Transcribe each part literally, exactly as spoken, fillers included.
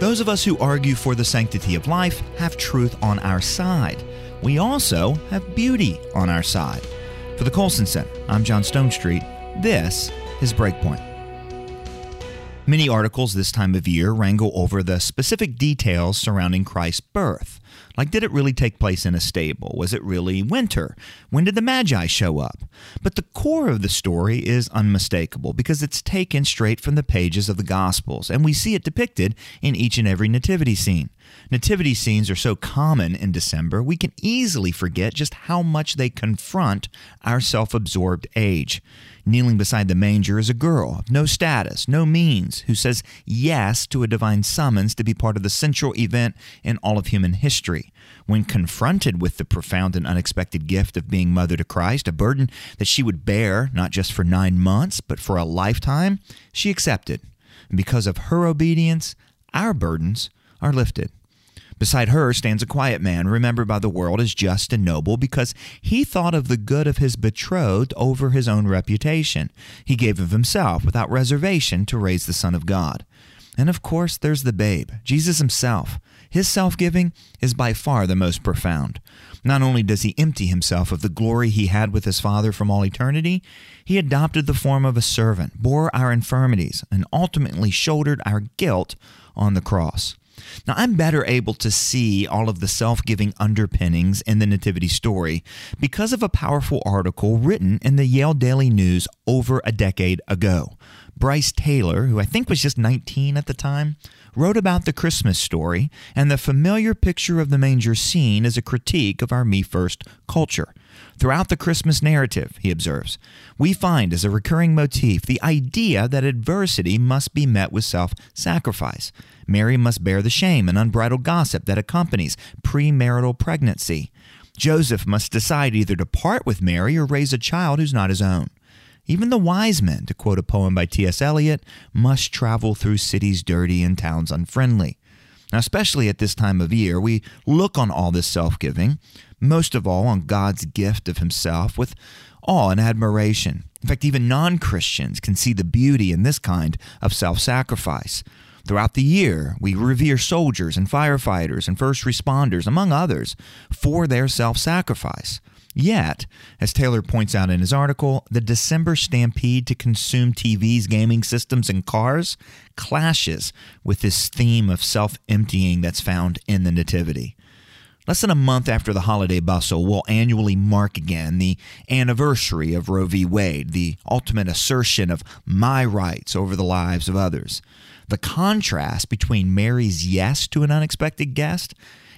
Those of us who argue for the sanctity of life have truth on our side. We also have beauty on our side. For the Colson Center, I'm John Stonestreet. This is Breakpoint. Many articles this time of year wrangle over the specific details surrounding Christ's birth. Like, did it really take place in a stable? Was it really winter? When did the Magi show up? But the core of the story is unmistakable because it's taken straight from the pages of the Gospels, and we see it depicted in each and every nativity scene. Nativity scenes are so common in December, we can easily forget just how much they confront our self-absorbed age. Kneeling beside the manger is a girl of no status, no means, who says yes to a divine summons to be part of the central event in all of human history. When confronted with the profound and unexpected gift of being mother to Christ, a burden that she would bear not just for nine months, but for a lifetime, she accepted. And because of her obedience, our burdens are lifted. Beside her stands a quiet man, remembered by the world as just and noble because he thought of the good of his betrothed over his own reputation. He gave of himself without reservation to raise the Son of God. And of course, there's the babe, Jesus himself. His self-giving is by far the most profound. Not only does he empty himself of the glory he had with his Father from all eternity, he adopted the form of a servant, bore our infirmities, and ultimately shouldered our guilt on the cross. Now, I'm better able to see all of the self-giving underpinnings in the Nativity story because of a powerful article written in the Yale Daily News over a decade ago. Bryce Taylor, who I think was just nineteen at the time, wrote about the Christmas story, and the familiar picture of the manger scene is a critique of our me-first culture. Throughout the Christmas narrative, he observes, we find as a recurring motif the idea that adversity must be met with self-sacrifice. Mary must bear the shame and unbridled gossip that accompanies premarital pregnancy. Joseph must decide either to part with Mary or raise a child who's not his own. Even the wise men, to quote a poem by T S Eliot, must travel through cities dirty and towns unfriendly. Now, especially at this time of year, we look on all this self-giving, most of all on God's gift of himself, with awe and admiration. In fact, even non-Christians can see the beauty in this kind of self-sacrifice. Throughout the year, we revere soldiers and firefighters and first responders, among others, for their self-sacrifice. Yet, as Taylor points out in his article, the December stampede to consume T Vs, gaming systems, and cars clashes with this theme of self-emptying that's found in the Nativity. Less than a month after the holiday bustle, we'll annually mark again the anniversary of Roe v. Wade, the ultimate assertion of my rights over the lives of others. The contrast between Mary's yes to an unexpected guest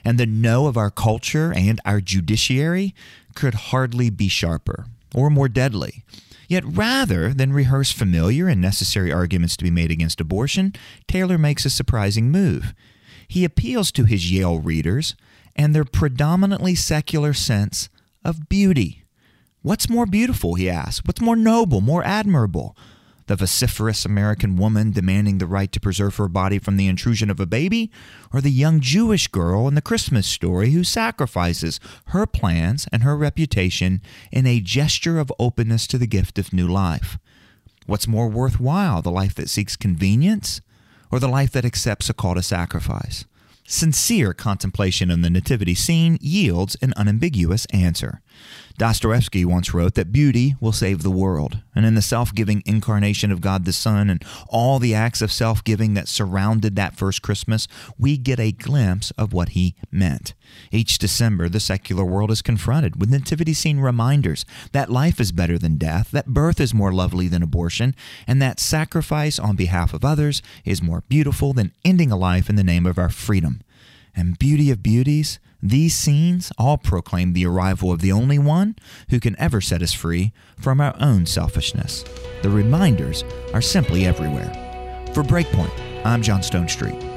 and the no of our culture and our judiciary could hardly be sharper or more deadly. Yet rather than rehearse familiar and necessary arguments to be made against abortion, Taylor makes a surprising move. He appeals to his Yale readers and their predominantly secular sense of beauty. What's more beautiful, he asks? What's more noble, more admirable? The vociferous American woman demanding the right to preserve her body from the intrusion of a baby, or the young Jewish girl in the Christmas story who sacrifices her plans and her reputation in a gesture of openness to the gift of new life? What's more worthwhile, the life that seeks convenience, or the life that accepts a call to sacrifice? Sincere contemplation of the nativity scene yields an unambiguous answer. Dostoevsky once wrote that beauty will save the world, and in the self-giving incarnation of God the Son and all the acts of self-giving that surrounded that first Christmas, we get a glimpse of what he meant. Each December, the secular world is confronted with nativity scene reminders that life is better than death, that birth is more lovely than abortion, and that sacrifice on behalf of others is more beautiful than ending a life in the name of our freedom. And beauty of beauties, these scenes all proclaim the arrival of the only one who can ever set us free from our own selfishness. The reminders are simply everywhere. For Breakpoint, I'm John Stonestreet.